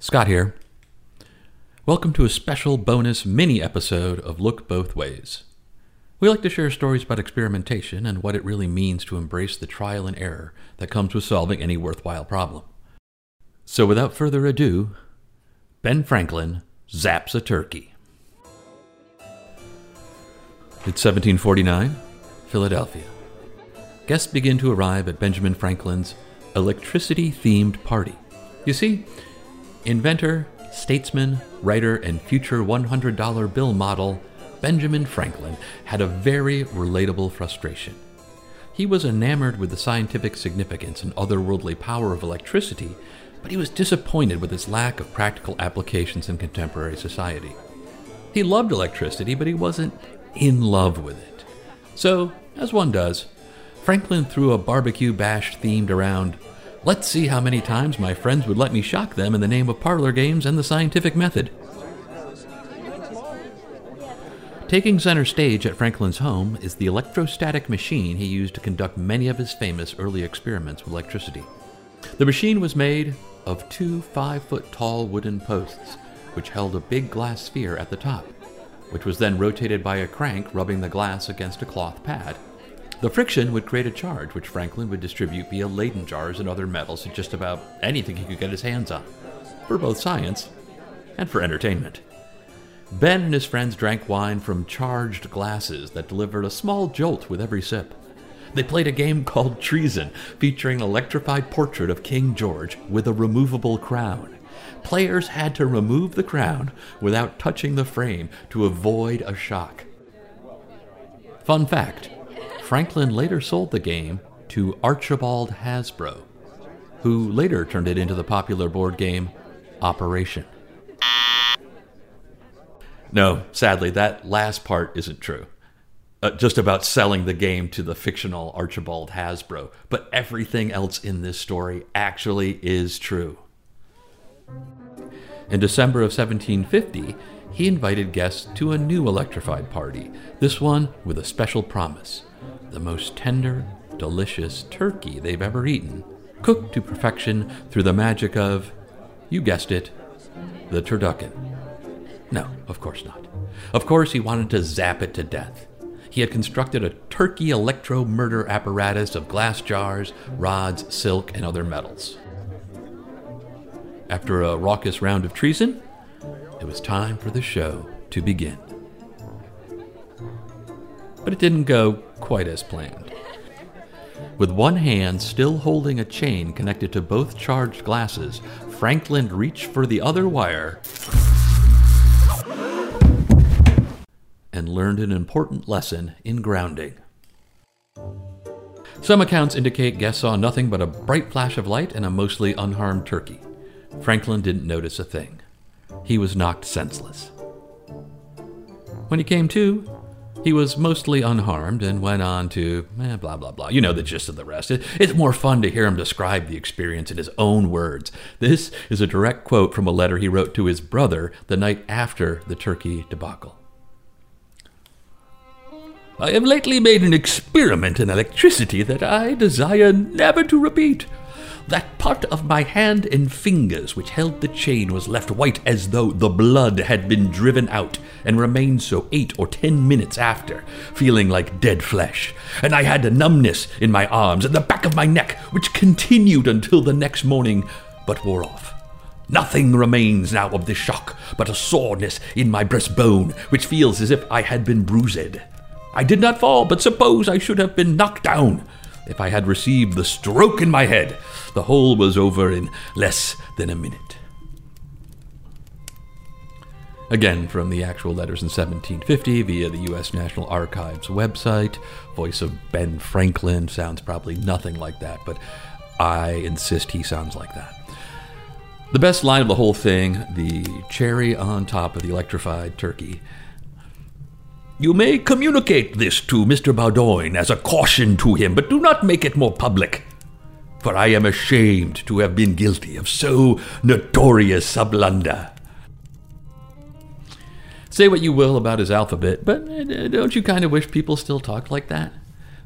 Scott here. Welcome to a special bonus mini-episode of Look Both Ways. We like to share stories about experimentation and what it really means to embrace the trial and error that comes with solving any worthwhile problem. So without further ado, Ben Franklin zaps a turkey. It's 1749, Philadelphia. Guests begin to arrive at Benjamin Franklin's electricity-themed party. You see, inventor, statesman, writer, and future $100 bill model, Benjamin Franklin had a very relatable frustration. He was enamored with the scientific significance and otherworldly power of electricity, but he was disappointed with its lack of practical applications in contemporary society. He loved electricity, but he wasn't in love with it. So, as one does, Franklin threw a barbecue bash themed around, "Let's see how many times my friends would let me shock them in the name of parlor games and the scientific method." Taking center stage at Franklin's home is the electrostatic machine he used to conduct many of his famous early experiments with electricity. The machine was made of two 5-foot-tall wooden posts, which held a big glass sphere at the top, which was then rotated by a crank rubbing the glass against a cloth pad. The friction would create a charge, which Franklin would distribute via Leyden jars and other metals to just about anything he could get his hands on, for both science and for entertainment. Ben and his friends drank wine from charged glasses that delivered a small jolt with every sip. They played a game called Treason, featuring an electrified portrait of King George with a removable crown. Players had to remove the crown without touching the frame to avoid a shock. Fun fact: Franklin later sold the game to Archibald Hasbro, who later turned it into the popular board game Operation. No, sadly, that last part isn't true. Just about selling the game to the fictional Archibald Hasbro, but everything else in this story actually is true. In December of 1750, he invited guests to a new electrified party, this one with a special promise: the most tender, delicious turkey they've ever eaten, cooked to perfection through the magic of, you guessed it, the turducken. No, of course not. Of course he wanted to zap it to death. He had constructed a turkey electro-murder apparatus of glass jars, rods, silk, and other metals. After a raucous round of treason, it was time for the show to begin. But it didn't go quite as planned. With one hand still holding a chain connected to both charged glasses, Franklin reached for the other wire and learned an important lesson in grounding. Some accounts indicate guests saw nothing but a bright flash of light and a mostly unharmed turkey. Franklin didn't notice a thing. He was knocked senseless. When he came to, he was mostly unharmed and went on to blah, blah, blah. You know the gist of the rest. It's more fun to hear him describe the experience in his own words. This is a direct quote from a letter he wrote to his brother the night after the turkey debacle. "I have lately made an experiment in electricity that I desire never to repeat. That part of my hand and fingers which held the chain was left white as though the blood had been driven out, and remained so 8 or 10 minutes after, feeling like dead flesh. And I had a numbness in my arms and the back of my neck, which continued until the next morning, but wore off. Nothing remains now of this shock but a soreness in my breastbone, which feels as if I had been bruised. I did not fall, but suppose I should have been knocked down. If I had received the stroke in my head, the whole was over in less than a minute." Again, from the actual letters in 1750 via the U.S. National Archives website. Voice of Ben Franklin sounds probably nothing like that, but I insist he sounds like that. The best line of the whole thing, the cherry on top of the electrified turkey: "You may communicate this to Mr. Baudoin as a caution to him, but do not make it more public, for I am ashamed to have been guilty of so notorious a blunder." Say what you will about his alphabet, but don't you kind of wish people still talked like that?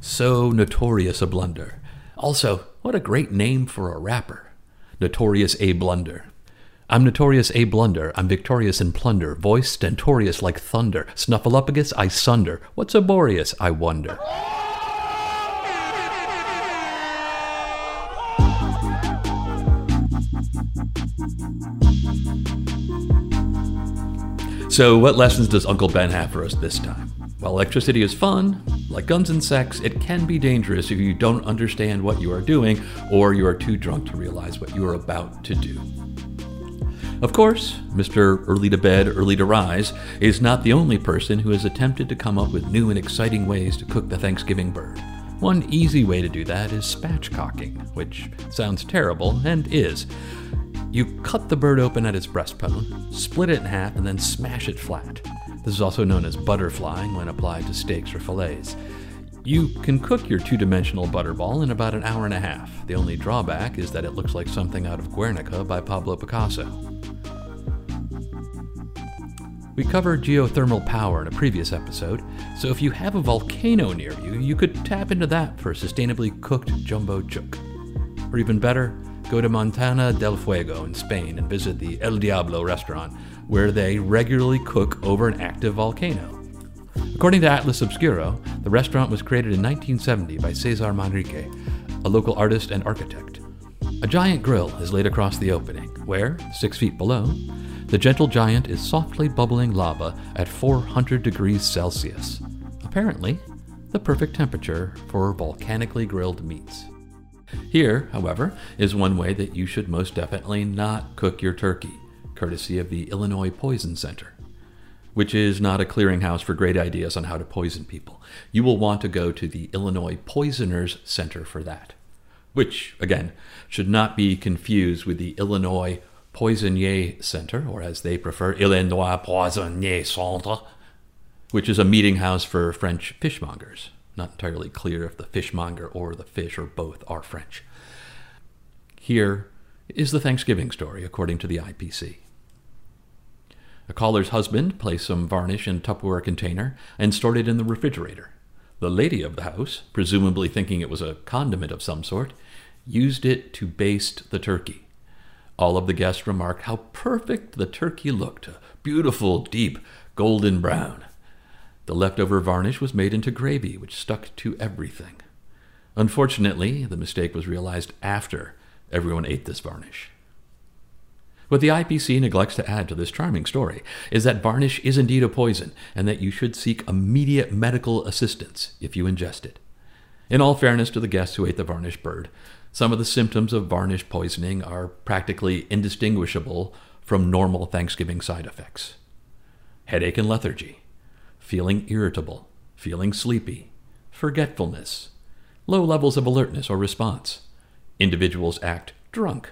So notorious a blunder. Also, what a great name for a rapper. Notorious A. Blunder. I'm notorious a blunder, I'm victorious in plunder, voice stentorious like thunder, Snuffleupagus I sunder, what's a Boreas, I wonder. So what lessons does Uncle Ben have for us this time? While electricity is fun, like guns and sex, it can be dangerous if you don't understand what you are doing or you are too drunk to realize what you are about to do. Of course, Mr. Early to Bed, Early to Rise is not the only person who has attempted to come up with new and exciting ways to cook the Thanksgiving bird. One easy way to do that is spatchcocking, which sounds terrible and is. You cut the bird open at its breastbone, split it in half, and then smash it flat. This is also known as butterflying when applied to steaks or fillets. You can cook your two-dimensional butterball in about an hour and a half. The only drawback is that it looks like something out of Guernica by Pablo Picasso. We covered geothermal power in a previous episode, so if you have a volcano near you, you could tap into that for sustainably cooked jumbo chook. Or even better, go to Montaña del Fuego in Spain and visit the El Diablo restaurant, where they regularly cook over an active volcano. According to Atlas Obscura, the restaurant was created in 1970 by César Manrique, a local artist and architect. A giant grill is laid across the opening, where, 6 feet below, the gentle giant is softly bubbling lava at 400 degrees Celsius. Apparently, the perfect temperature for volcanically grilled meats. Here, however, is one way that you should most definitely not cook your turkey, courtesy of the Illinois Poison Center, which is not a clearinghouse for great ideas on how to poison people. You will want to go to the Illinois Poisoners Center for that, which, again, should not be confused with the Illinois Poisonnier Center, or as they prefer, Illinois Poisonnier Center, which is a meeting house for French fishmongers. Not entirely clear if the fishmonger or the fish or both are French. Here is the Thanksgiving story, according to the IPC. A caller's husband placed some varnish in a Tupperware container and stored it in the refrigerator. The lady of the house, presumably thinking it was a condiment of some sort, used it to baste the turkey. All of the guests remarked how perfect the turkey looked, a beautiful, deep, golden brown. The leftover varnish was made into gravy, which stuck to everything. Unfortunately, the mistake was realized after everyone ate this varnish. What the IPC neglects to add to this charming story is that varnish is indeed a poison, and that you should seek immediate medical assistance if you ingest it. In all fairness to the guests who ate the varnish bird, some of the symptoms of varnish poisoning are practically indistinguishable from normal Thanksgiving side effects. Headache and lethargy, feeling irritable, feeling sleepy, forgetfulness, low levels of alertness or response. Individuals act drunk,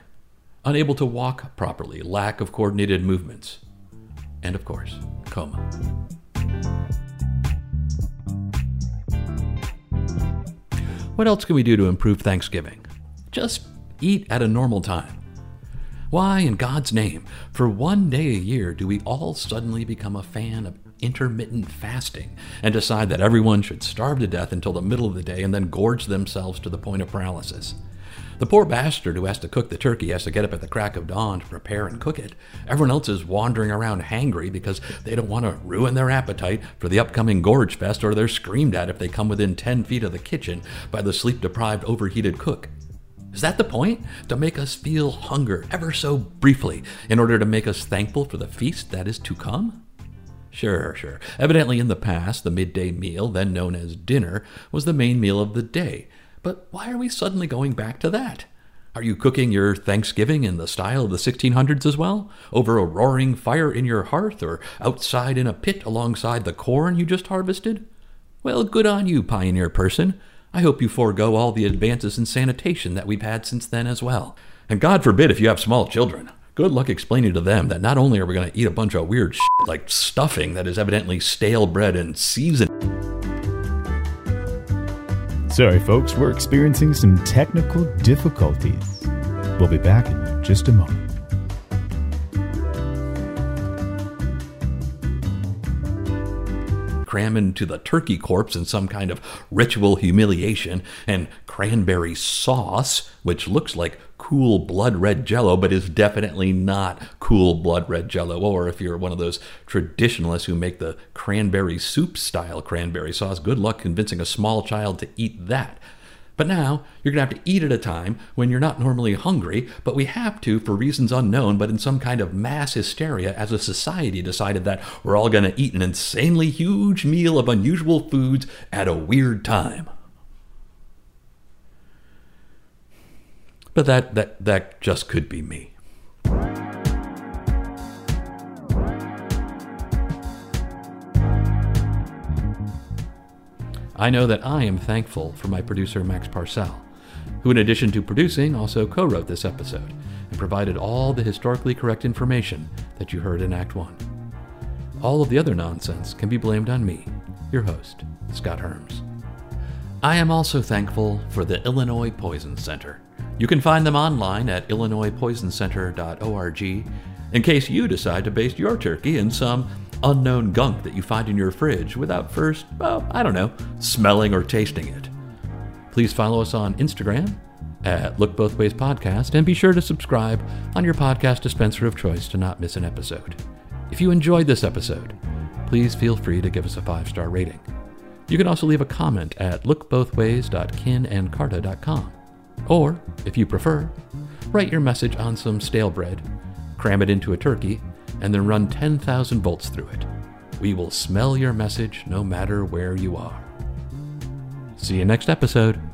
unable to walk properly, lack of coordinated movements, and of course, coma. What else can we do to improve Thanksgiving? Just eat at a normal time. Why, in God's name, for one day a year do we all suddenly become a fan of intermittent fasting and decide that everyone should starve to death until the middle of the day and then gorge themselves to the point of paralysis? The poor bastard who has to cook the turkey has to get up at the crack of dawn to prepare and cook it. Everyone else is wandering around hangry because they don't want to ruin their appetite for the upcoming gorge fest, or they're screamed at if they come within 10 feet of the kitchen by the sleep-deprived, overheated cook. Is that the point? To make us feel hunger ever so briefly in order to make us thankful for the feast that is to come? Sure. Evidently in the past, the midday meal, then known as dinner, was the main meal of the day. But why are we suddenly going back to that? Are you cooking your Thanksgiving in the style of the 1600s as well? Over a roaring fire in your hearth, or outside in a pit alongside the corn you just harvested? Well, good on you, pioneer person. I hope you forego all the advances in sanitation that we've had since then as well. And God forbid if you have small children. Good luck explaining to them that not only are we going to eat a bunch of weird shit like stuffing that is evidently stale bread and seasoned. Sorry, folks, we're experiencing some technical difficulties. We'll be back in just a moment. Cram into the turkey corpse in some kind of ritual humiliation and cranberry sauce, which looks like cool blood red jello, but is definitely not cool blood red jello. Or if you're one of those traditionalists who make the cranberry soup style cranberry sauce, good luck convincing a small child to eat that. But now you're going to have to eat at a time when you're not normally hungry, but we have to, for reasons unknown, but in some kind of mass hysteria as a society, decided that we're all going to eat an insanely huge meal of unusual foods at a weird time. But that just could be me. I know that I am thankful for my producer, Max Parcell, who, in addition to producing, also co-wrote this episode and provided all the historically correct information that you heard in Act 1. All of the other nonsense can be blamed on me, your host, Scott Herms. I am also thankful for the Illinois Poison Center. You can find them online at illinoispoisoncenter.org in case you decide to baste your turkey in some unknown gunk that you find in your fridge without first, well, I don't know, smelling or tasting it. Please follow us on Instagram at Look Both Ways Podcast, and be sure to subscribe on your podcast dispenser of choice to not miss an episode. If you enjoyed this episode, please feel free to give us a 5-star rating. You can also leave a comment at lookbothways.kinandcarta.com, or, if you prefer, write your message on some stale bread, cram it into a turkey, and then run 10,000 volts through it. We will smell your message no matter where you are. See you next episode.